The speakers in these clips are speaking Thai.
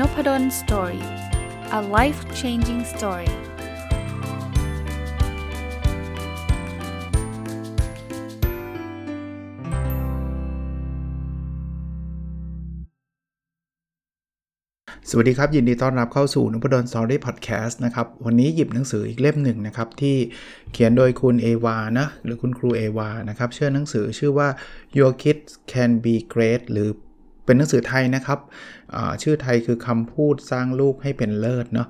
Nopadon Story. A life-changing story. สวัสดีครับยินดีต้อนรับเข้าสู่ Nopadon Story Podcast นะครับวันนี้หยิบหนังสืออีกเล่มหนึ่งนะครับที่เขียนโดยคุณเอวานะหรือคุณครูเอวานะครับชื่อหนังสือชื่อว่า Your Kids Can Be Great หรือเป็นหนังสือไทยนะครับชื่อไทยคือคำพูดสร้างลูกให้เป็นเลิศเนาะ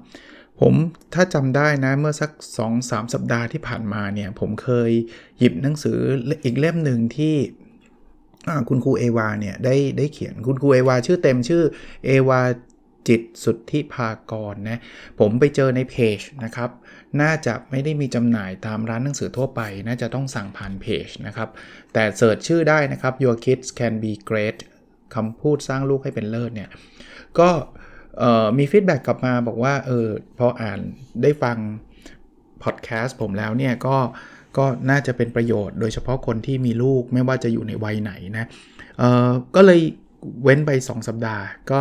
ผมถ้าจำได้นะเมื่อสัก 2-3 สัปดาห์ที่ผ่านมาเนี่ยผมเคยหยิบหนังสืออีกเล่มหนึ่งที่คุณครูเอวาเนี่ยได้เขียนคุณครูเอวาชื่อเต็มชื่อเอวาจิตสุทธิภากรนะผมไปเจอในเพจนะครับน่าจะไม่ได้มีจำหน่ายตามร้านหนังสือทั่วไปน่าจะต้องสั่งผ่านเพจนะครับแต่เสิร์ชชื่อได้นะครับ Your Kids Can Be Great คำพูดสร้างลูกให้เป็นเลิศเนี่ยก็มีฟีดแบ็กกลับมาบอกว่าพออ่านได้ฟังพอดแคสต์ผมแล้วเนี่ยก็น่าจะเป็นประโยชน์โดยเฉพาะคนที่มีลูกไม่ว่าจะอยู่ในวัยไหนนะก็เลยเว้นไป2 สัปดาห์ก็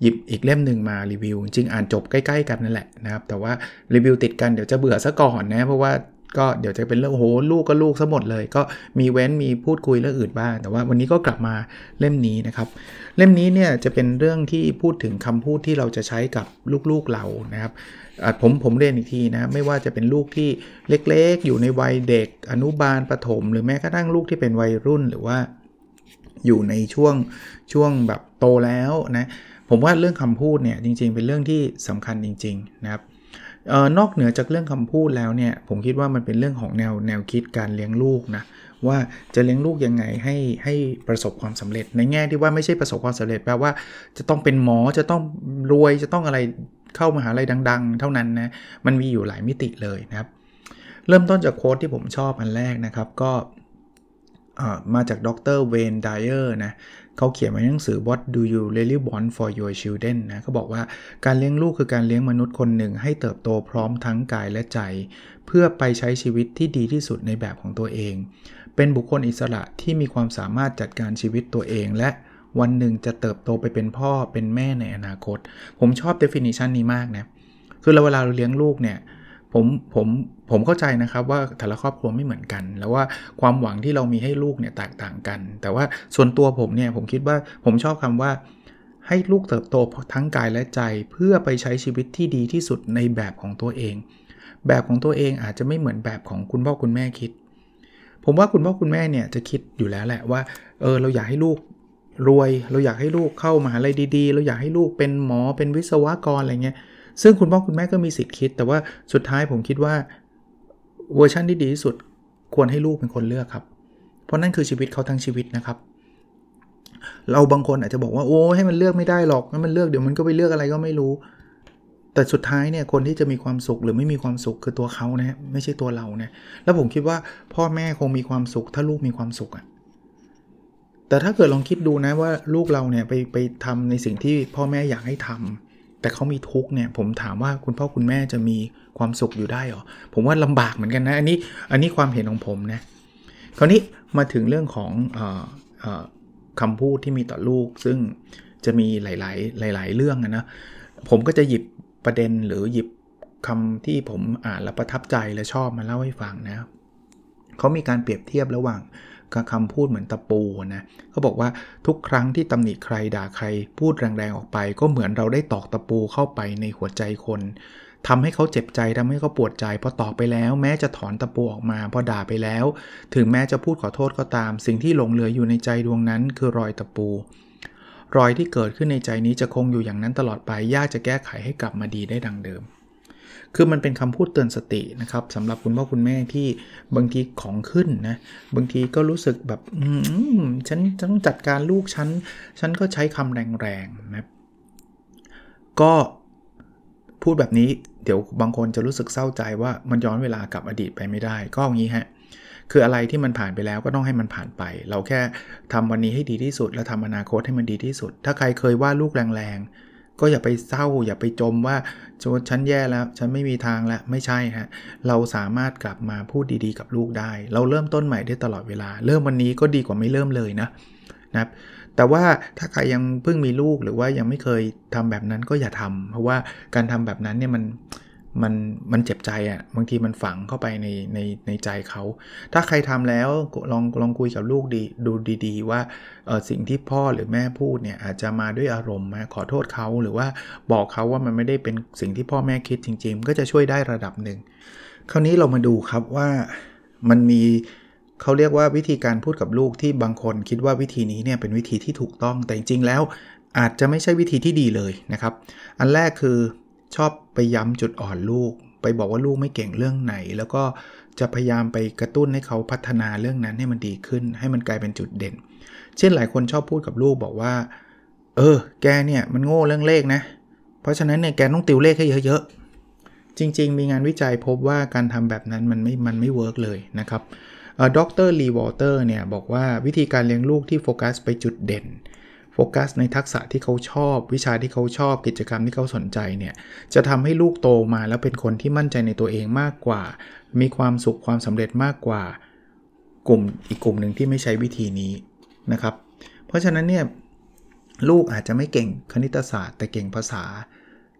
หยิบอีกเล่มหนึ่งมารีวิวจริงอ่านจบใกล้ๆกันนั่นแหละนะครับแต่ว่ารีวิวติดกันเดี๋ยวจะเบื่อซะก่อนนะเพราะว่าก็เดี๋ยวจะเป็นเรื่องโอ้โหลูกก็ลูกซะหมดเลยก็มีเว้นมีพูดคุยเรื่องอื่นบ้างแต่ว่าวันนี้ก็กลับมาเล่มนี้นะครับเล่มนี้เนี่ยจะเป็นเรื่องที่พูดถึงคำพูดที่เราจะใช้กับลูกๆเรานะครับผมเรียนอีกทีนะไม่ว่าจะเป็นลูกที่เล็กๆอยู่ในวัยเด็กอนุบาลประถมหรือแม้กระทั่งลูกที่เป็นวัยรุ่นหรือว่าอยู่ในช่วงแบบโตแล้วนะผมว่าเรื่องคำพูดเนี่ยจริงๆเป็นเรื่องที่สำคัญจริงๆนะครับนอกเหนือจากเรื่องคำพูดแล้วเนี่ยผมคิดว่ามันเป็นเรื่องของแนวคิดการเลี้ยงลูกนะว่าจะเลี้ยงลูกยังไงให้ประสบความสำเร็จในแง่ที่ว่าไม่ใช่ประสบความสำเร็จแปลว่าจะต้องเป็นหมอจะต้องรวยจะต้องอะไรเข้ามหาลัยดังๆเท่านั้นนะมันมีอยู่หลายมิติเลยนะครับเริ่มต้นจากโค้ดที่ผมชอบอันแรกนะครับก็มาจากดร. เวน ไดเออร์นะเขาเขียนไว้ในหนังสือ What Do You Really Want For Your Children นะเขาบอกว่าการเลี้ยงลูกคือการเลี้ยงมนุษย์คนหนึ่งให้เติบโตพร้อมทั้งกายและใจเพื่อไปใช้ชีวิตที่ดีที่สุดในแบบของตัวเองเป็นบุคคลอิสระที่มีความสามารถจัดการชีวิตตัวเองและวันหนึ่งจะเติบโตไปเป็นพ่อเป็นแม่ในอนาคตผมชอบ definition นี้มากนะคือเวลาเราเลี้ยงลูกเนี่ยผมเข้าใจนะครับว่าแต่ละครอบครัวไม่เหมือนกันแล้วว่าความหวังที่เรามีให้ลูกเนี่ยแตกต่างกันแต่ว่าส่วนตัวผมเนี่ยผมคิดว่าผมชอบคำว่าให้ลูกเติบโตทั้งกายและใจเพื่อไปใช้ชีวิตที่ดีที่สุดในแบบของตัวเองแบบของตัวเองอาจจะไม่เหมือนแบบของคุณพ่อคุณแม่คิดผมว่าคุณพ่อคุณแม่เนี่ยจะคิดอยู่แล้วแหละว่าเราอยากให้ลูกรวยเราอยากให้ลูกเข้ามหาลัยดีๆเราอยากให้ลูกเป็นหมอเป็นวิศวกรอะไรเงี้ยซึ่งคุณพ่อคุณแม่ก็มีสิทธิ์คิดแต่ว่าสุดท้ายผมคิดว่าเวอร์ชันที่ดีที่สุดควรให้ลูกเป็นคนเลือกครับเพราะนั่นคือชีวิตเขาทั้งชีวิตนะครับเราบางคนอาจจะบอกว่าโอ้ให้มันเลือกไม่ได้หรอกให้มันเลือกเดี๋ยวมันก็ไปเลือกอะไรก็ไม่รู้แต่สุดท้ายเนี่ยคนที่จะมีความสุขหรือไม่มีความสุขคือตัวเขานะไม่ใช่ตัวเรานะแล้วผมคิดว่าพ่อแม่คงมีความสุขถ้าลูกมีความสุขอะแต่ถ้าเกิดลองคิดดูนะว่าลูกเราเนี่ยไปทำในสิ่งที่พ่อแม่อยากให้ทำแต่เขามีทุกข์เนี่ยผมถามว่าคุณพ่อคุณแม่จะมีความสุขอยู่ได้หรอผมว่าลำบากเหมือนกันนะอันนี้ความเห็นของผมนะคราวนี้มาถึงเรื่องของคำพูดที่มีต่อลูกซึ่งจะมีหลายๆเรื่องนะผมก็จะหยิบประเด็นหรือหยิบคำที่ผมอ่านแล้วประทับใจและชอบมาเล่าให้ฟังนะเขามีการเปรียบเทียบระหว่างกับคำพูดเหมือนตะปูนะเขาบอกว่าทุกครั้งที่ตำหนิใครด่าใครพูดแรงๆออกไปก็เหมือนเราได้ตอกตะปูเข้าไปในหัวใจคนทำให้เขาเจ็บใจทำให้เขาปวดใจพอตอกไปแล้วแม้จะถอนตะปูออกมาพอด่าไปแล้วถึงแม้จะพูดขอโทษก็ตามสิ่งที่หลงเหลืออยู่ในใจดวงนั้นคือรอยตะปูรอยที่เกิดขึ้นในใจนี้จะคงอยู่อย่างนั้นตลอดไปยากจะแก้ไขให้กลับมาดีได้ดังเดิมคือมันเป็นคำพูดเตือนสตินะครับสำหรับคุณพ่อคุณแม่ที่บางทีของขึ้นนะบางทีก็รู้สึกแบบฉันต้องจัดการลูกฉันก็ใช้คำแรงๆนะก็พูดแบบนี้เดี๋ยวบางคนจะรู้สึกเศร้าใจว่ามันย้อนเวลากลับอดีตไปไม่ได้ก็อย่างนี้ฮะคืออะไรที่มันผ่านไปแล้วก็ต้องให้มันผ่านไปเราแค่ทำวันนี้ให้ดีที่สุดแล้วทำอนาคตให้มันดีที่สุดถ้าใครเคยว่าลูกแรงๆก็อย่าไปเศร้าอย่าไปจมว่าฉันแย่แล้วฉันไม่มีทางแล้วไม่ใช่ฮะเราสามารถกลับมาพูดดีๆกับลูกได้เราเริ่มต้นใหม่ได้ตลอดเวลาเริ่มวันนี้ก็ดีกว่าไม่เริ่มเลยนะ นะครับแต่ว่าถ้าใครยังเพิ่งมีลูกหรือว่ายังไม่เคยทำแบบนั้นก็อย่าทำเพราะว่าการทำแบบนั้นเนี่ยมันเจ็บใจอ่ะบางทีมันฝังเข้าไปในใจเขาถ้าใครทำแล้วลองคุยกับลูกดีดูดีๆว่าสิ่งที่พ่อหรือแม่พูดเนี่ยอาจจะมาด้วยอารมณ์มาขอโทษเขาหรือว่าบอกเขาว่ามันไม่ได้เป็นสิ่งที่พ่อแม่คิดจริงๆก็จะช่วยได้ระดับหนึ่งคราวนี้เรามาดูครับว่ามันมีเขาเรียกว่าวิธีการพูดกับลูกที่บางคนคิดว่าวิธีนี้เนี่ยเป็นวิธีที่ถูกต้องแต่จริงๆแล้วอาจจะไม่ใช่วิธีที่ดีเลยนะครับอันแรกคือชอบไปย้ำจุดอ่อนลูกไปบอกว่าลูกไม่เก่งเรื่องไหนแล้วก็จะพยายามไปกระตุ้นให้เขาพัฒนาเรื่องนั้นให้มันดีขึ้นให้มันกลายเป็นจุดเด่นเช่นหลายคนชอบพูดกับลูกบอกว่าแกเนี่ยมันโง่เรื่องเลขนะเพราะฉะนั้นเนี่ยแกต้องติวเลขให้เยอะๆจริงๆมีงานวิจัยพบว่าการทำแบบนั้นมันไม่เวิร์กเลยนะครับด็อกเตอร์ลีวอเตอร์เนี่ยบอกว่าวิธีการเลี้ยงลูกที่โฟกัสไปจุดเด่นโฟกัสในทักษะที่เขาชอบวิชาที่เขาชอบกิจกรรมที่เขาสนใจเนี่ยจะทำให้ลูกโตมาแล้วเป็นคนที่มั่นใจในตัวเองมากกว่ามีความสุขความสำเร็จมากกว่ากลุ่มอีกกลุ่มหนึ่งที่ไม่ใช้วิธีนี้นะครับเพราะฉะนั้นเนี่ยลูกอาจจะไม่เก่งคณิตศาสตร์แต่เก่งภาษา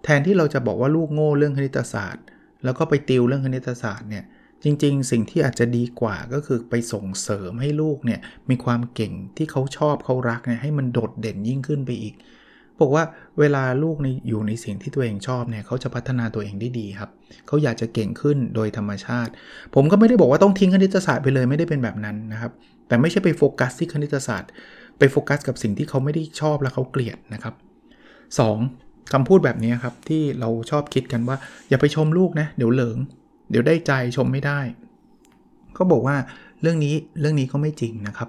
แทนที่เราจะบอกว่าลูกโง่เรื่องคณิตศาสตร์แล้วก็ไปติวเรื่องคณิตศาสตร์เนี่ยจริงๆสิ่งที่อาจจะดีกว่าก็คือไปส่งเสริมให้ลูกเนี่ยมีความเก่งที่เขาชอบเขารักเนี่ยให้มันโดดเด่นยิ่งขึ้นไปอีกบอกว่าเวลาลูกในอยู่ในสิ่งที่ตัวเองชอบเนี่ยเขาจะพัฒนาตัวเองได้ดีครับเขาอยากจะเก่งขึ้นโดยธรรมชาติผมก็ไม่ได้บอกว่าต้องทิ้งคณิตศาสตร์ไปเลยไม่ได้เป็นแบบนั้นนะครับแต่ไม่ใช่ไปโฟกัสที่คณิตศาสตร์ไปโฟกัสกับสิ่งที่เขาไม่ได้ชอบและเขาเกลียดนะครับ2คำพูดแบบนี้ครับที่เราชอบคิดกันว่าอย่าไปชมลูกนะเดี๋ยวเหลิงเดี๋ยวได้ใจชมไม่ได้เขาบอกว่าเรื่องนี้ก็ไม่จริงนะครับ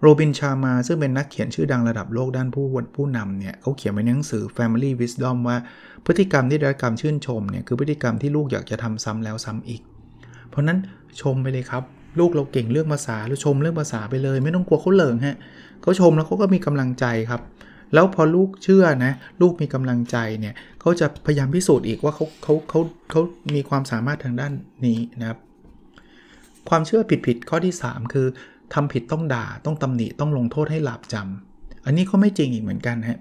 โรบินชามาซึ่งเป็นนักเขียนชื่อดังระดับโลกด้านผู้นำเนี่ยเขาเขียนไว้ในหนังสือ Family Wisdom ว่าพฤติกรรมที่ได้รับการชื่นชมเนี่ยคือพฤติกรรมที่ลูกอยากจะทำซ้ำแล้วซ้ำอีกเพราะนั้นชมไปเลยครับลูกเราเก่งเรื่องภาษาเราชมเรื่องภาษาไปเลยไม่ต้องกลัวเขาเหลิงฮะเขาชมแล้วเขาก็มีกำลังใจครับแล้วพอลูกเชื่อนะลูกมีกำลังใจเนี่ยเขาจะพยายามพิสูจน์อีกว่าเขามีความสามารถทางด้านนี้นะครับความเชื่อผิดข้อที่3คือทำผิดต้องด่าต้องตำหนิต้องลงโทษให้หลาบจำอันนี้ก็ไม่จริงอีกเหมือนกันฮะ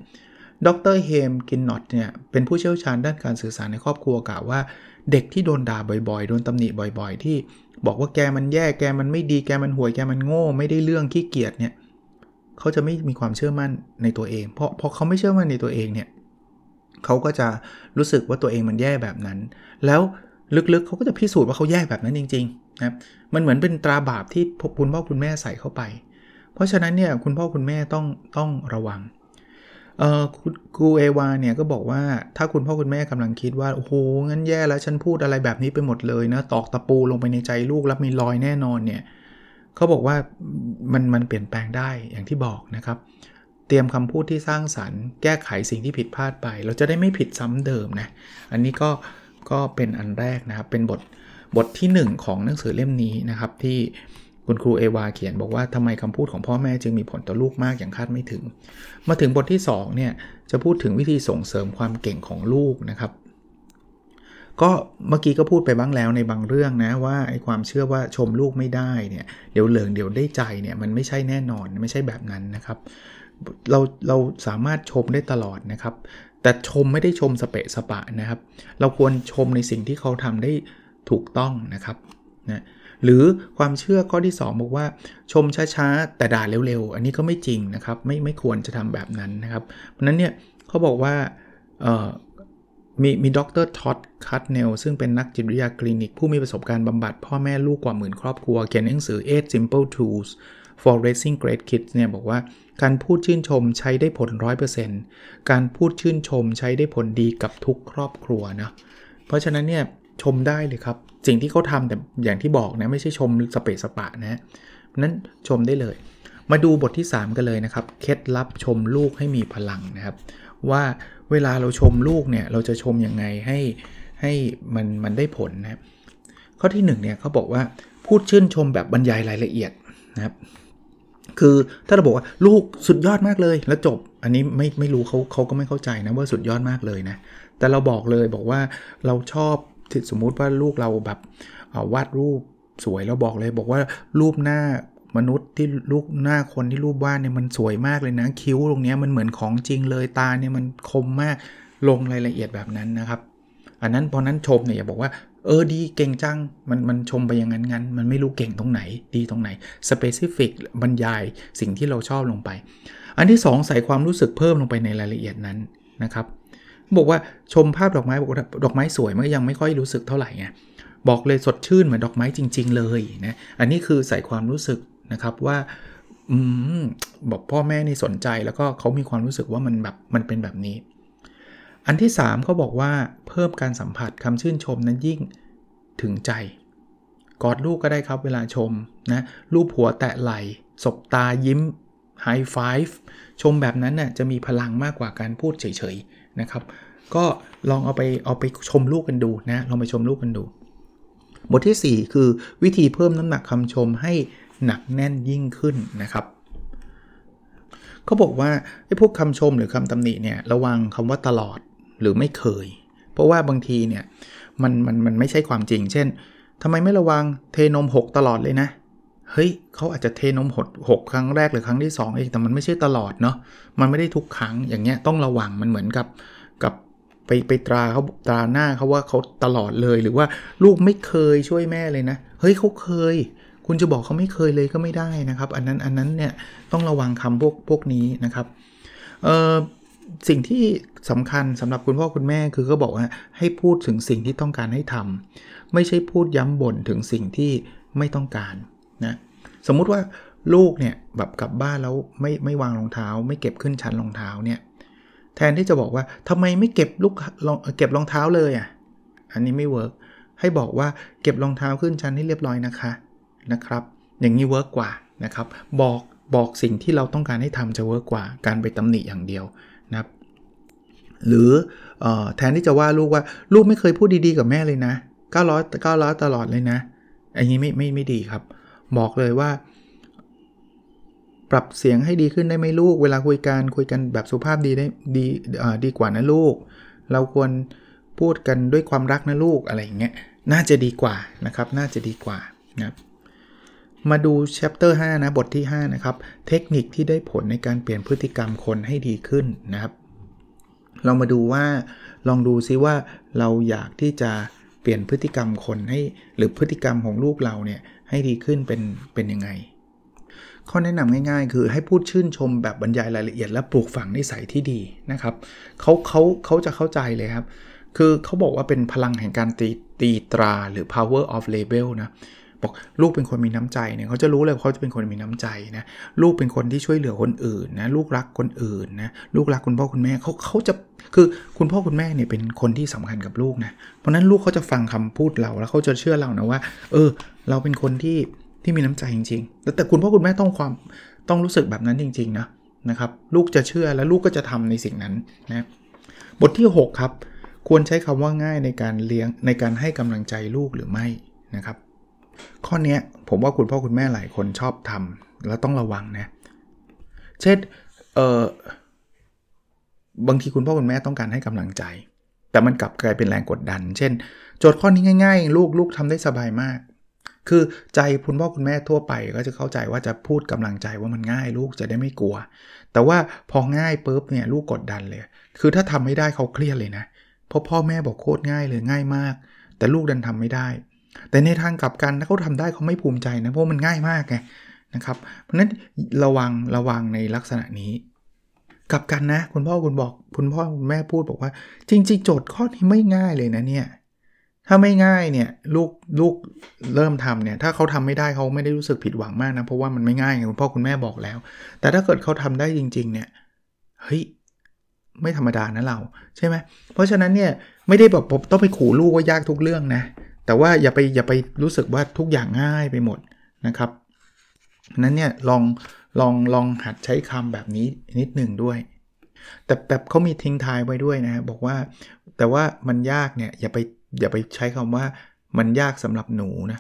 ดร.เฮมกินนอตเนี่ยเป็นผู้เชี่ยวชาญด้านการสื่อสารในครอบครัวกล่าวว่าเด็กที่โดนด่าบ่อยๆโดนตำหนิบ่อยๆที่บอกว่าแกมันแย่แกมันไม่ดีแกมันห่วยแกมันโง่ไม่ได้เรื่องขี้เกียจเนี่ยเขาจะไม่มีความเชื่อมั่นในตัวเองเพราะเขาไม่เชื่อมั่นในตัวเองเนี่ยเขาก็จะรู้สึกว่าตัวเองมันแย่แบบนั้นแล้วลึกๆเขาก็จะพิสูจน์ว่าเขาแย่แบบนั้นจริงๆนะครับมันเหมือนเป็นตราบาปที่คุณพ่อคุณแม่ใส่เข้าไปเพราะฉะนั้นเนี่ยคุณพ่อคุณแม่ต้องระวังครูเอวาเนี่ยก็บอกว่าถ้าคุณพ่อคุณแม่กำลังคิดว่าโอ้โหงั้นแย่แล้วฉันพูดอะไรแบบนี้ไปหมดเลยนะตอกตะปูลงไปในใจลูกรับมีรอยแน่นอนเนี่ยเขาบอกว่ามันเปลี่ยนแปลงได้อย่างที่บอกนะครับเตรียมคำพูดที่สร้างสรรค์แก้ไขสิ่งที่ผิดพลาดไปเราจะได้ไม่ผิดซ้ำเดิมนะอันนี้ก็เป็นอันแรกนะครับเป็นบทที่1ของหนังสือเล่มนี้นะครับที่คุณครูเอวาเขียนบอกว่าทำไมคำพูดของพ่อแม่จึงมีผลต่อลูกมากอย่างคาดไม่ถึงมาถึงบทที่2เนี่ยจะพูดถึงวิธีส่งเสริมความเก่งของลูกนะครับก็เมื่อกี้ก็พูดไปบ้างแล้วในบางเรื่องนะว่าไอ้ความเชื่อว่าชมลูกไม่ได้เนี่ยเดี๋ยวเหลิงเดี๋ยวได้ใจเนี่ยมันไม่ใช่แน่นอนไม่ใช่แบบนั้นนะครับเราสามารถชมได้ตลอดนะครับแต่ชมไม่ได้ชมสเปะสปะนะครับเราควรชมในสิ่งที่เขาทำได้ถูกต้องนะครับนะหรือความเชื่อข้อที่2บอกว่าชมช้าๆแต่ด่าเร็วๆอันนี้ก็ไม่จริงนะครับไม่ควรจะทำแบบนั้นนะครับเพราะนั้นเนี่ยเขาบอกว่ามีดร.ท็อด คัตเนลซึ่งเป็นนักจิตวิทยาคลินิกผู้มีประสบการณ์บำบัดพ่อแม่ลูกกว่า 10,000 ครอบครัวเขียนหนังสือ A Simple Tools for Raising Great Kids เนี่ยบอกว่าการพูดชื่นชมใช้ได้ผล 100% การพูดชื่นชมใช้ได้ผลดีกับทุกครอบครัวนะเพราะฉะนั้นเนี่ยชมได้เลยครับสิ่งที่เขาทำแต่อย่างที่บอกนะไม่ใช่ชมสเปะสปะนะนั้นชมได้เลยมาดูบทที่3กันเลยนะครับเคล็ดลับชมลูกให้มีพลังนะครับว่าเวลาเราชมลูกเนี่ยเราจะชมยังไงให้มันได้ผลนะครับข้อที่1เนี่ยเขาบอกว่าพูดชื่นชมแบบบรรยายรายละเอียดนะครับคือถ้าเราบอกว่าลูกสุดยอดมากเลยแล้วจบอันนี้ไม่รู้เขาก็ไม่เข้าใจนะว่าสุดยอดมากเลยนะแต่เราบอกเลยบอกว่าเราชอบสมมุติว่าลูกเราแบบวาดรูปสวยแล้วบอกเลยบอกว่ารูปหน้า มนุษย์ที่รูปหน้าคนที่รูปวาดเนี่ยมันสวยมากเลยนะคิ้วตรงนี้มันเหมือนของจริงเลยตาเนี่ยมันคมมากลงรายละเอียดแบบนั้นนะครับอันนั้นพอนั้นชมเนี่ยอย่าบอกว่าเออดีเก่งจังมันชมไปอย่างนั้นมันไม่รู้เก่งตรงไหนดีตรงไหนสเปซิฟิกบรรยายสิ่งที่เราชอบลงไปอันที่สองใส่ความรู้สึกเพิ่มลงไปในรายละเอียดนั้นนะครับบอกว่าชมภาพดอกไม้บอกดอกไม้สวยมันยังไม่ค่อยรู้สึกเท่าไหร่ไงบอกเลยสดชื่นเหมือนดอกไม้จริงๆเลยนะอันนี้คือใส่ความรู้สึกนะครับว่าบอกพ่อแม่นี่สนใจแล้วก็เขามีความรู้สึกว่ามันแบบมันเป็นแบบนี้อันที่3เขาบอกว่าเพิ่มการสัมผัสคำชื่นชมนั้นยิ่งถึงใจกอดลูกก็ได้ครับเวลาชมนะลูบหัวแตะไหล่สบตายิ้มไฮไฟฟ์ชมแบบนั้นน่ะจะมีพลังมากกว่าการพูดเฉยๆนะครับก็ลองเอาไปชมลูกกันดูนะลองไปชมลูกกันดูบทที่4คือวิธีเพิ่มน้ำหนักคำชมให้หนักแน่นยิ่งขึ้นนะครับเขาบอกว่าไอ้พวกคำชมหรือคำตำหนิเนี่ยระวังคำว่าตลอดหรือไม่เคยเพราะว่าบางทีเนี่ยมันไม่ใช่ความจริงเช่นทำไมไม่ระวังเทนมหกตลอดเลยนะเฮ้ยเขาอาจจะเทนมหกครั้งแรกหรือครั้งที่2เองแต่มันไม่ใช่ตลอดเนาะมันไม่ได้ทุกครั้งอย่างเงี้ยต้องระวังมันเหมือนกับไปตราหน้าเขาว่าเขาตลอดเลยหรือว่าลูกไม่เคยช่วยแม่เลยนะเฮ้ยเขาเคยคุณจะบอกเขาไม่เคยเลยก็ไม่ได้นะครับอันนั้นเนี่ยต้องระวังคำพวกนี้นะครับสิ่งที่สำคัญสำหรับคุณพ่อคุณแม่คือก็บอกว่าให้พูดถึงสิ่งที่ต้องการให้ทำไม่ใช่พูดย้ำบ่นถึงสิ่งที่ไม่ต้องการนะสมมุติว่าลูกเนี่ยแบบกลับบ้านแล้วไม่วางรองเท้าไม่เก็บขึ้นชั้นรองเท้าเนี่ยแทนที่จะบอกว่าทำไมไม่เก็บรองเท้าเลยอ่ะอันนี้ไม่เวิร์กให้บอกว่าเก็บรองเท้าขึ้นชั้นให้เรียบร้อยนะครับอย่างนี้เวิร์กกว่านะครับบอกสิ่งที่เราต้องการให้ทำจะเวิร์กกว่าการไปตำหนิอย่างเดียวนะครับหรือแทนที่จะว่าลูกไม่เคยพูดดีๆกับแม่เลยนะ900ตลอดเลยนะอันนี้ไม่ดีครับบอกเลยว่าปรับเสียงให้ดีขึ้นได้ไหมลูกเวลาคุยกันแบบสุภาพดีได้ดีกว่านะลูกเราควรพูดกันด้วยความรักนะลูกอะไรอย่างเงี้ยน่าจะดีกว่านะครับน่าจะดีกว่านะครับมาดู chapter 5 นะบทที่5นะครับเทคนิคที่ได้ผลในการเปลี่ยนพฤติกรรมคนให้ดีขึ้นนะครับเรามาดูว่าลองดูซิว่าเราอยากที่จะเปลี่ยนพฤติกรรมคนให้หรือพฤติกรรมของลูกเราเนี่ยให้ดีขึ้นเป็นยังไงข้อแนะนำง่ายๆคือให้พูดชื่นชมแบบบรรยายรายละเอียดและปลูกฝังนิสัยที่ดีนะครับเขาจะเข้าใจเลยครับคือเขาบอกว่าเป็นพลังแห่งการตีตราหรือ power of label นะบอกลูกเป็นคนมีน้ำใจเนี่ยเขาจะรู้เลยเขาจะเป็นคนมีน้ำใจนะลูกเป็นคนที่ช่วยเหลือคนอื่นนะลูกรักคนอื่นนะลูกรักคุณพ่อคุณแม่เขาจะคือคุณพ่อคุณแม่เนี่ยเป็นคนที่สำคัญกับลูกนะเพราะนั้นลูกเขาจะฟังคำพูดเราแล้วเขาจะเชื่อเรานะว่าเราเป็นคนที่มีน้ำใจจริงๆแต่คุณพ่อคุณแม่ต้องรู้สึกแบบนั้นจริงๆนะครับลูกจะเชื่อและลูกก็จะทำในสิ่งนั้นนะบทที่6ครับควรใช้คำว่าง่ายในการเลี้ยงในการให้กำลังใจลูกหรือไม่นะครับข้อนี้ผมว่าคุณพ่อคุณแม่หลายคนชอบทำแล้วต้องระวังนะเช่นบางทีคุณพ่อคุณแม่ต้องการให้กำลังใจแต่มันกลับกลายเป็นแรงกดดันเช่นโจทย์ข้อนี้ง่ายๆลูกทำได้สบายมากคือใจคุณพ่อคุณแม่ทั่วไปก็จะเข้าใจว่าจะพูดกำลังใจว่ามันง่ายลูกจะได้ไม่กลัวแต่ว่าพอง่ายปุ๊บเนี่ยลูกกดดันเลยคือถ้าทำไม่ได้เขาเครียดเลยนะเพราะพ่อแม่บอกโคตรง่ายเลยง่ายมากแต่ลูกดันทำไม่ได้แต่ในทางกลับกันถ้าเขาทำได้เขาไม่ภูมิใจนะเพราะมันง่ายมากไงนะครับเพราะฉะนั้นระวังในลักษณะนี้กลับกันนะคุณพ่อคุณแม่พูดบอกว่าจริงๆโจทย์ข้อนี้ไม่ง่ายเลยนะเนี่ยถ้าไม่ง่ายเนี่ยลูกเริ่มทำเนี่ยถ้าเขาทำไม่ได้เขาไม่ได้รู้สึกผิดหวังมากนะเพราะว่ามันไม่ง่ายไงคุณพ่อคุณแม่บอกแล้วแต่ถ้าเกิดเขาทำได้จริงๆเนี่ยเฮ้ยไม่ธรรมดานะเราใช่ไหมเพราะฉะนั้นเนี่ยไม่ได้แบบต้องไปขู่ลูกว่ายากทุกเรื่องนะแต่ว่าอย่าไปรู้สึกว่าทุกอย่างง่ายไปหมดนะครับนั้นเนี่ยลองหัดใช้คำแบบนี้นิดนึงด้วยแต่แบบเขามีทิ้งท้ายไว้ด้วยนะบอกว่าแต่ว่ามันยากเนี่ยอย่าไปใช้คำว่ามันยากสำหรับหนูนะ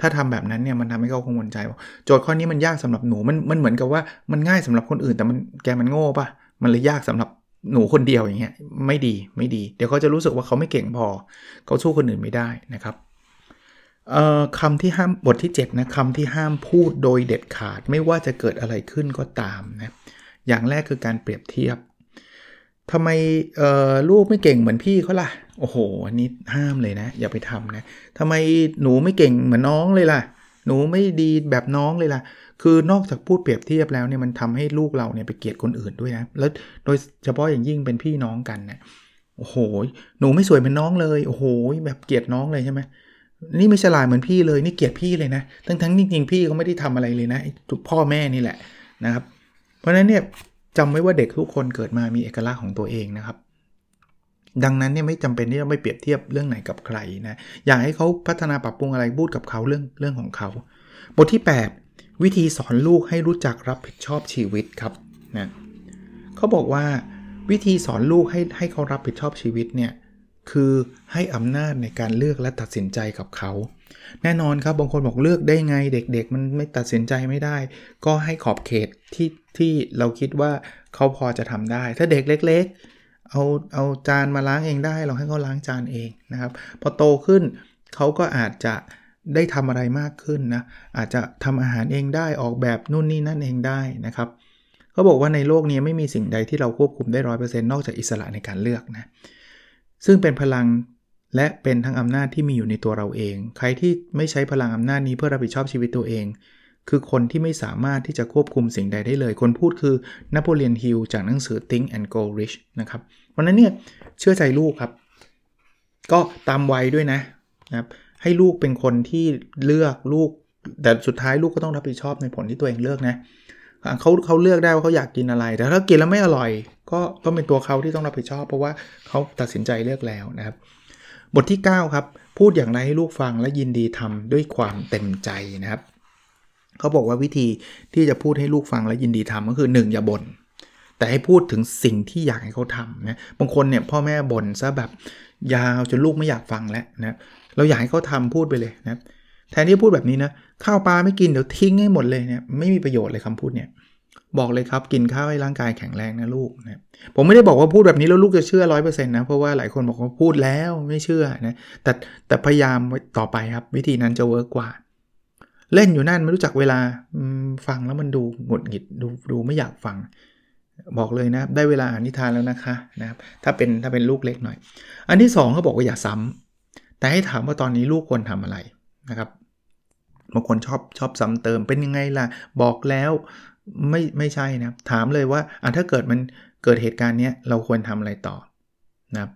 ถ้าทำแบบนั้นเนี่ยมันทำให้เขากังวลใจว่าโจทย์ข้อนี้มันยากสำหรับหนูมันเหมือนกับว่ามันง่ายสำหรับคนอื่นแต่มันโง่ป่ะมันเลยยากสำหรับหนูคนเดียวอย่างเงี้ยไม่ดีเดี๋ยวเขาจะรู้สึกว่าเขาไม่เก่งพอเขาสู้คนอื่นไม่ได้นะครับ คำที่ห้ามบทที่7นะคำที่ห้ามพูดโดยเด็ดขาดไม่ว่าจะเกิดอะไรขึ้นก็ตามนะอย่างแรกคือการเปรียบเทียบทำไมลูกไม่เก่งเหมือนพี่เขาล่ะโอ้โหอันนี้ห้ามเลยนะอย่าไปทำนะทำไมหนูไม่เก่งเหมือนน้องเลยล่ะหนูไม่ดีแบบน้องเลยล่ะคือนอกจากพูดเปรียบเทียบแล้วเนี่ยมันทำให้ลูกเราเนี่ยไปเกลียดคนอื่นด้วยนะแล้วโดยเฉพาะอย่างยิ่งเป็นพี่น้องกันนะโอ้โหหนูไม่สวยเหมือนน้องเลยโอ้โหแบบเกลียดน้องเลยใช่ไหมนี่ไม่ฉลาดเหมือนพี่เลยนี่เกลียดพี่เลยนะทั้งจริงๆพี่เขาไม่ได้ทำอะไรเลยนะพ่อแม่นี่แหละนะครับเพราะฉะนั้นเนี่ยจำไว้ว่าเด็กทุกคนเกิดมามีเอกลักษณ์ของตัวเองนะครับดังนั้นเนี่ยไม่จำเป็นที่จะไม่เปรียบเทียบเรื่องไหนกับใครนะอยากให้เขาพัฒนาปรับปรุงอะไรพูดกับเขาเรื่องของเขาบทที่8วิธีสอนลูกให้รู้จักรับผิดชอบชีวิตครับนะเขาบอกว่าวิธีสอนลูกให้เขารับผิดชอบชีวิตเนี่ยคือให้อำนาจในการเลือกและตัดสินใจกับเขาแน่นอนครับบางคนบอกเลือกได้ไงเด็กๆมันไม่ตัดสินใจไม่ได้ก็ให้ขอบเขตที่เราคิดว่าเขาพอจะทำได้ถ้าเด็กเล็กๆเอาจานมาล้างเองได้เราให้เขาล้างจานเองนะครับพอโตขึ้นเขาก็อาจจะได้ทำอะไรมากขึ้นนะอาจจะทำอาหารเองได้ออกแบบนู่นนี่นั่นเองได้นะครับเขาบอกว่าในโลกนี้ไม่มีสิ่งใดที่เราควบคุมได้ 100% นอกจากอิสระในการเลือกนะซึ่งเป็นพลังและเป็นทั้งอำนาจที่มีอยู่ในตัวเราเองใครที่ไม่ใช้พลังอำนาจนี้เพื่อรับผิดชอบชีวิตตัวเองคือคนที่ไม่สามารถที่จะควบคุมสิ่งใดได้เลยคนพูดคือนโปเลียนฮิลจากหนังสือ Think and Grow Rich นะครับเพราะนั้นเนี่ยเชื่อใจลูกครับก็ตามวัยด้วยนะครับให้ลูกเป็นคนที่เลือกลูกแต่สุดท้ายลูกก็ต้องรับผิดชอบในผลที่ตัวเองเลือกนะเขาเลือกได้ว่าเขาอยากกินอะไรแต่ถ้ากินแล้วไม่อร่อยก็ต้องเป็นตัวเขาที่ต้องรับผิดชอบเพราะว่าเขาตัดสินใจเลือกแล้วนะครับบทที่9ครับพูดอย่างไรให้ลูกฟังและยินดีทำด้วยความเต็มใจนะครับเขาบอกว่าวิธีที่จะพูดให้ลูกฟังและยินดีทำก็คือ1อย่าบ่นแต่ให้พูดถึงสิ่งที่อยากให้เขาทำนะบางคนเนี่ยพ่อแม่บ่นซะแบบยาวจนลูกไม่อยากฟังแล้วนะเราอยากให้เขาทำพูดไปเลยนะแทนที่พูดแบบนี้นะข้าวปลาไม่กินเดี๋ยวทิ้งให้หมดเลยเนี่ยไม่มีประโยชน์เลยคำพูดเนี่ยบอกเลยครับกินข้าวให้ร่างกายแข็งแรงนะลูกนะผมไม่ได้บอกว่าพูดแบบนี้แล้วลูกจะเชื่อ 100% นะเพราะว่าหลายคนบอกว่าพูดแล้วไม่เชื่อนะแต่พยายามต่อไปครับวิธีนั้นจะเวิร์กกว่าเล่นอยู่นั่นไม่รู้จักเวลาฟังแล้วมันดูหงุดหงิดดูไม่อยากฟังบอกเลยนะได้เวลาอ่านนิทานแล้วนะคะนะครับถ้าเป็นลูกเล็กหน่อยอันที่2เขาบอกว่าอย่าซ้ำแต่ให้ถามว่าตอนนี้ลูกควรทำอะไรนะครับบางคนชอบซ้ำเติมเป็นยังไงล่ะบอกแล้วไม่ใช่นะถามเลยว่าถ้าเกิดมันเกิดเหตุการณ์นี้เราควรทำอะไรต่อนะครับ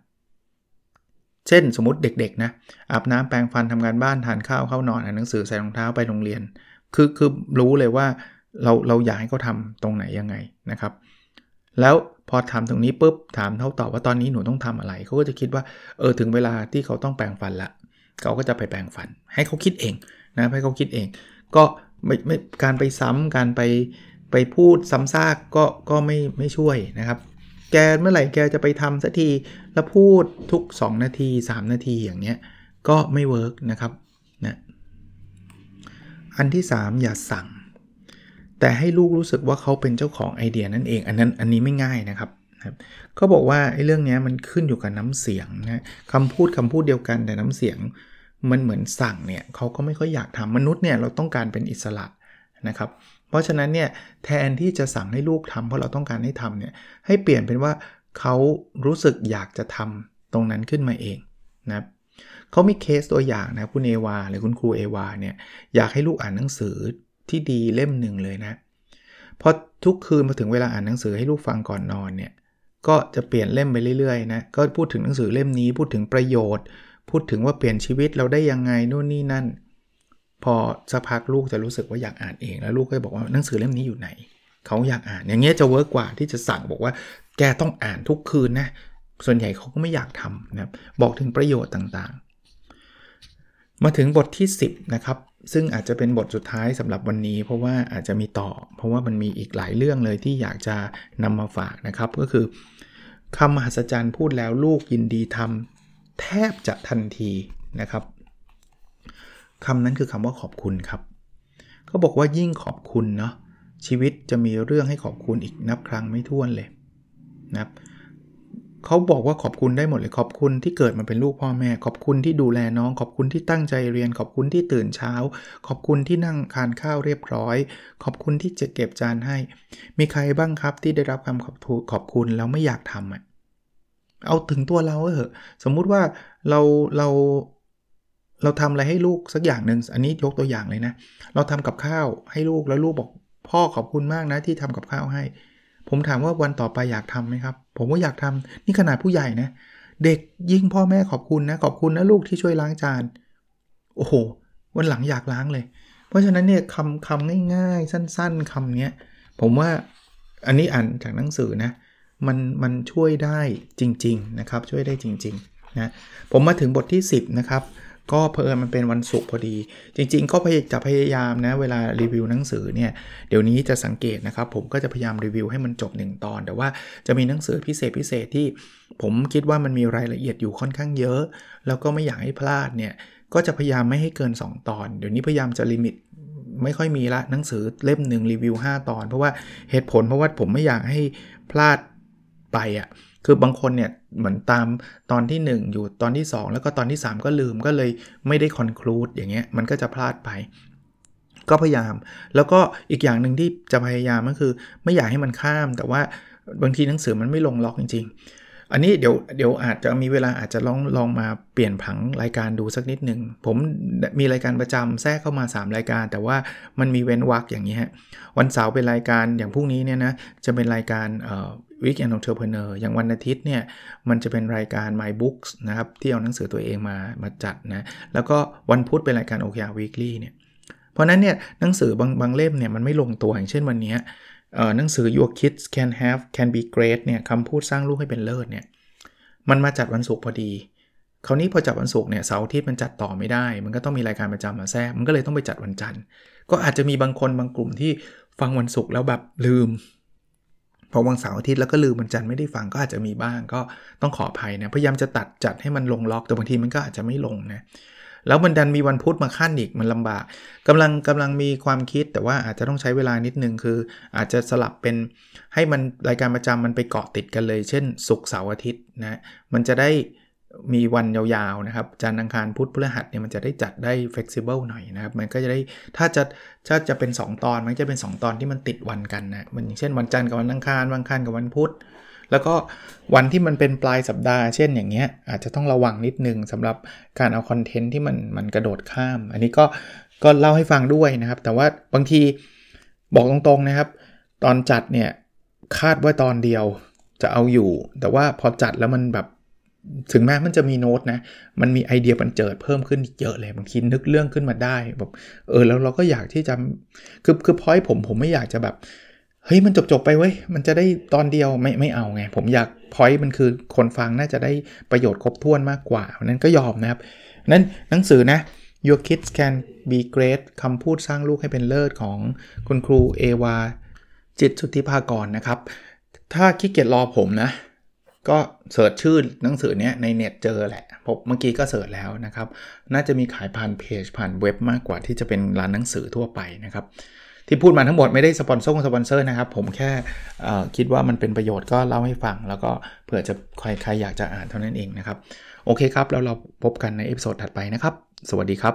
เช่นสมมติเด็กๆนะอาบน้ำแปรงฟันทำงานบ้านทานข้าวเข้านอนอ่านหนังสือใส่รองเท้าไปโรงเรียนคือรู้เลยว่าเราอยากให้เขาทำตรงไหนยังไงนะครับแล้วพอถามตรงนี้ปุ๊บถามเขาตอบว่าตอนนี้หนูต้องทำอะไรเขาก็จะคิดว่าถึงเวลาที่เขาต้องแปรงฟันละเขาก็จะไปแปรงฟันให้เขาคิดเองนะให้เขาคิดเองก็ไม่การไปซ้ำการไปพูดซ้ำซากก็ไม่ช่วยนะครับแกเมื่อไหร่แกจะไปทำสักทีแล้วพูดทุก2นาที3นาทีอย่างเงี้ยก็ไม่เวิร์กนะครับนะอันที่3อย่าสั่งแต่ให้ลูกรู้สึกว่าเขาเป็นเจ้าของไอเดียนั่นเองอันนี้ไม่ง่ายนะครับก็บอกว่าไอ้เรื่องนี้มันขึ้นอยู่กับน้ำเสียงนะคำพูดเดียวกันแต่น้ำเสียงมันเหมือนสั่งเนี่ยเขาก็ไม่ค่อยอยากทำมนุษย์เนี่ยเราต้องการเป็นอิสระนะครับเพราะฉะนั้นเนี่ยแทนที่จะสั่งให้ลูกทำเพราะเราต้องการให้ทำเนี่ยให้เปลี่ยนเป็นว่าเขารู้สึกอยากจะทำตรงนั้นขึ้นมาเองนะเขามีเคสตัวอย่างนะคุณเอวาหรือคุณครูเอวาเนี่ยอยากให้ลูกอ่านหนังสือที่ดีเล่มหนึ่งเลยนะพอทุกคืนมาถึงเวลาอ่านหนังสือให้ลูกฟังก่อนนอนเนี่ยก็จะเปลี่ยนเล่มไปเรื่อยๆนะก็พูดถึงหนังสือเล่มนี้พูดถึงประโยชน์พูดถึงว่าเปลี่ยนชีวิตเราได้ยังไงนู่นนี่นั่นพอสักพักลูกจะรู้สึกว่าอยากอ่านเองแล้วลูกก็จะบอกว่าหนังสือเล่มนี้อยู่ไหนเขาอยากอ่านอย่างเงี้ยจะเวิร์กกว่าที่จะสั่งบอกว่าแกต้องอ่านทุกคืนนะส่วนใหญ่เขาก็ไม่อยากทำนะบอกถึงประโยชน์ต่างๆมาถึงบทที่10นะครับซึ่งอาจจะเป็นบทสุดท้ายสำหรับวันนี้เพราะว่าอาจจะมีต่อเพราะว่ามันมีอีกหลายเรื่องเลยที่อยากจะนำมาฝากนะครับก็คือคำมหัศจรรย์พูดแล้วลูกยินดีทำแทบจะทันทีนะครับคำนั้นคือคำว่าขอบคุณครับเขาบอกว่ายิ่งขอบคุณเนาะชีวิตจะมีเรื่องให้ขอบคุณอีกนับครั้งไม่ถ้วนเลยนะครับ เขาบอกว่าขอบคุณได้หมดเลยขอบคุณที่เกิดมาเป็นลูกพ่อแม่ขอบคุณที่ดูแลน้องขอบคุณที่ตั้งใจเรียนขอบคุณที่ตื่นเช้าขอบคุณที่นั่งทานข้าวเรียบร้อยขอบคุณที่จะเก็บจานให้มีใครบ้างครับที่ได้รับคำขอบคุณแล้วไม่อยากทำอ่ะเอาถึงตัวเราเถอะสมมุติว่าเราทำอะไรให้ลูกสักอย่างนึงอันนี้ยกตัวอย่างเลยนะเราทำกับข้าวให้ลูกแล้วลูกบอกพ่อขอบคุณมากนะที่ทำกับข้าวให้ผมถามว่าวันต่อไปอยากทำไหมครับผมว่าอยากทำนี่ขนาดผู้ใหญ่นะเด็กยิ่งพ่อแม่ขอบคุณนะขอบคุณนะลูกที่ช่วยล้างจานโอ้โหวันหลังอยากล้างเลยเพราะฉะนั้นเนี่ยคำง่ายๆสั้นๆคำเนี้ยผมว่าอันนี้อ่านจากหนังสือนะมันช่วยได้จริงๆนะครับช่วยได้จริงๆนะผมมาถึงบทที่10นะครับก็เผอิญมันเป็นวันศุกร์พอดีจริงๆก็พยายามนะเวลารีวิวหนังสือเนี่ยเดี๋ยวนี้จะสังเกตนะครับผมก็จะพยายามรีวิวให้มันจบ1ตอนแต่ว่าจะมีหนังสือพิเศษที่ผมคิดว่ามันมีรายละเอียดอยู่ค่อนข้างเยอะแล้วก็ไม่อยากให้พลาดเนี่ยก็จะพยายามไม่ให้เกิน2ตอนเดี๋ยวนี้พยายามจะลิมิตไม่ค่อยมีละหนังสือเล่มนึงรีวิว5ตอนเพราะว่าเหตุผลเพราะว่าผมไม่อยากให้พลาดไปอ่ะคือบางคนเนี่ยเหมือนตามตอนที่1อยู่ตอนที่2แล้วก็ตอนที่3ก็ลืมก็เลยไม่ได้คอนคลูดอย่างเงี้ยมันก็จะพลาดไปก็พยายามแล้วก็อีกอย่างนึงที่จะพยายามก็คือไม่อยากให้มันข้ามแต่ว่าบางทีหนังสือมันไม่ลงล็อกจริงๆอันนี้เดี๋ยวอาจจะมีเวลาอาจจะลองมาเปลี่ยนผังรายการดูสักนิดนึงผมมีรายการประจำแทรกเข้ามา3รายการแต่ว่ามันมีเว้นวรรคอย่างนี้ฮะวันเสาร์เป็นรายการอย่างพรุ่งนี้เนี่ยนะจะเป็นรายการWeek End Entrepreneur อย่างวันอาทิตย์เนี่ยมันจะเป็นรายการ My Books นะครับที่เอาหนังสือตัวเองมาจัดนะแล้วก็วันพุธเป็นรายการ Okay Weekly เนี่ยเพราะนั้นเนี่ยหนังสือบางเล่มเนี่ยมันไม่ลงตัวอย่างเช่นวันนี้หนังสือ Your Kids Can Be Great เนี่ยคำพูดสร้างลูกให้เป็นเลิศเนี่ยมันมาจัดวันศุกร์พอดีคราวนี้พอจัดวันศุกร์เนี่ยเสาร์อาทิตย์มันจัดต่อไม่ได้มันก็ต้องมีรายการประจำมาแทรกมันก็เลยต้องไปจัดวันจันทร์ก็อาจจะมีบางคนบางกลุ่มที่ฟังวันศุกร์แล้วแบบลืมพอวันเสาร์อาทิตย์แล้วก็ลืมวันจันทร์ไม่ได้ฟังก็อาจจะมีบ้างก็ต้องขออภัยนะพยายามจะตัดจัดให้มันลงล็อกแต่บางทีมันก็อาจจะไม่ลงนะแล้วมันดันมีวันพุธมาขั้นอีกมันลำบากกำลังมีความคิดแต่ว่าอาจจะต้องใช้เวลานิดนึงคืออาจจะสลับเป็นให้มันรายการประจำมันไปเกาะติดกันเลยเช่นศุกร์เสาร์อาทิตย์นะมันจะได้มีวันยาวๆนะครับจันทร์อังคารพุธพฤหัสเนี่ยมันจะได้จัดได้ flexible หน่อยนะครับมันก็จะได้ถ้าจะเป็น2ตอนมันจะเป็น2ตอนที่มันติดวันกันนะมันอย่างเช่นวันจันทร์กับวันอังคารวันอังคารกับวันพุธแล้วก็วันที่มันเป็นปลายสัปดาห์เช่นอย่างเงี้ยอาจจะต้องระวังนิดนึงสำหรับการเอาคอนเทนต์ที่มันกระโดดข้ามอันนี้ก็เล่าให้ฟังด้วยนะครับแต่ว่าบางทีบอกตรงๆนะครับตอนจัดเนี่ยคาดไว้ตอนเดียวจะเอาอยู่แต่ว่าพอจัดแล้วมันแบบถึงแม้มันจะมีโน้ตนะมันมีไอเดียบันเจิดเพิ่มขึ้นเยอะเลยบางทีนึกเรื่องขึ้นมาได้แบบแล้วเราก็อยากที่จะคือพอยต์ผมไม่อยากจะแบบเฮ้ยมันจบไปเว้ยมันจะได้ตอนเดียวไม่เอาไงผมอยากพอยต์มันคือคนฟังน่าจะได้ประโยชน์ครบถ้วนมากกว่านั้นก็ยอมนะครับนั้นหนังสือนะ Your Kids Can Be Great คำพูดสร้างลูกให้เป็นเลิศของคุณครูเอวาจิตสุทธิภากรนะครับถ้าขี้เกียจรอผมนะก็เสิร์ชชื่อหนังสือเนี้ยในเน็ตเจอแหละผมเมื่อกี้ก็เสิร์ชแล้วนะครับน่าจะมีขายผ่านเพจผ่านเว็บมากกว่าที่จะเป็นร้านหนังสือทั่วไปนะครับที่พูดมาทั้งหมดไม่ได้สปอนเซอร์นะครับผมแค่คิดว่ามันเป็นประโยชน์ก็เล่าให้ฟังแล้วก็เผื่อจะใครอยากจะอ่านเท่านั้นเองนะครับโอเคครับแล้วเราพบกันในเอพิโซดถัดไปนะครับสวัสดีครับ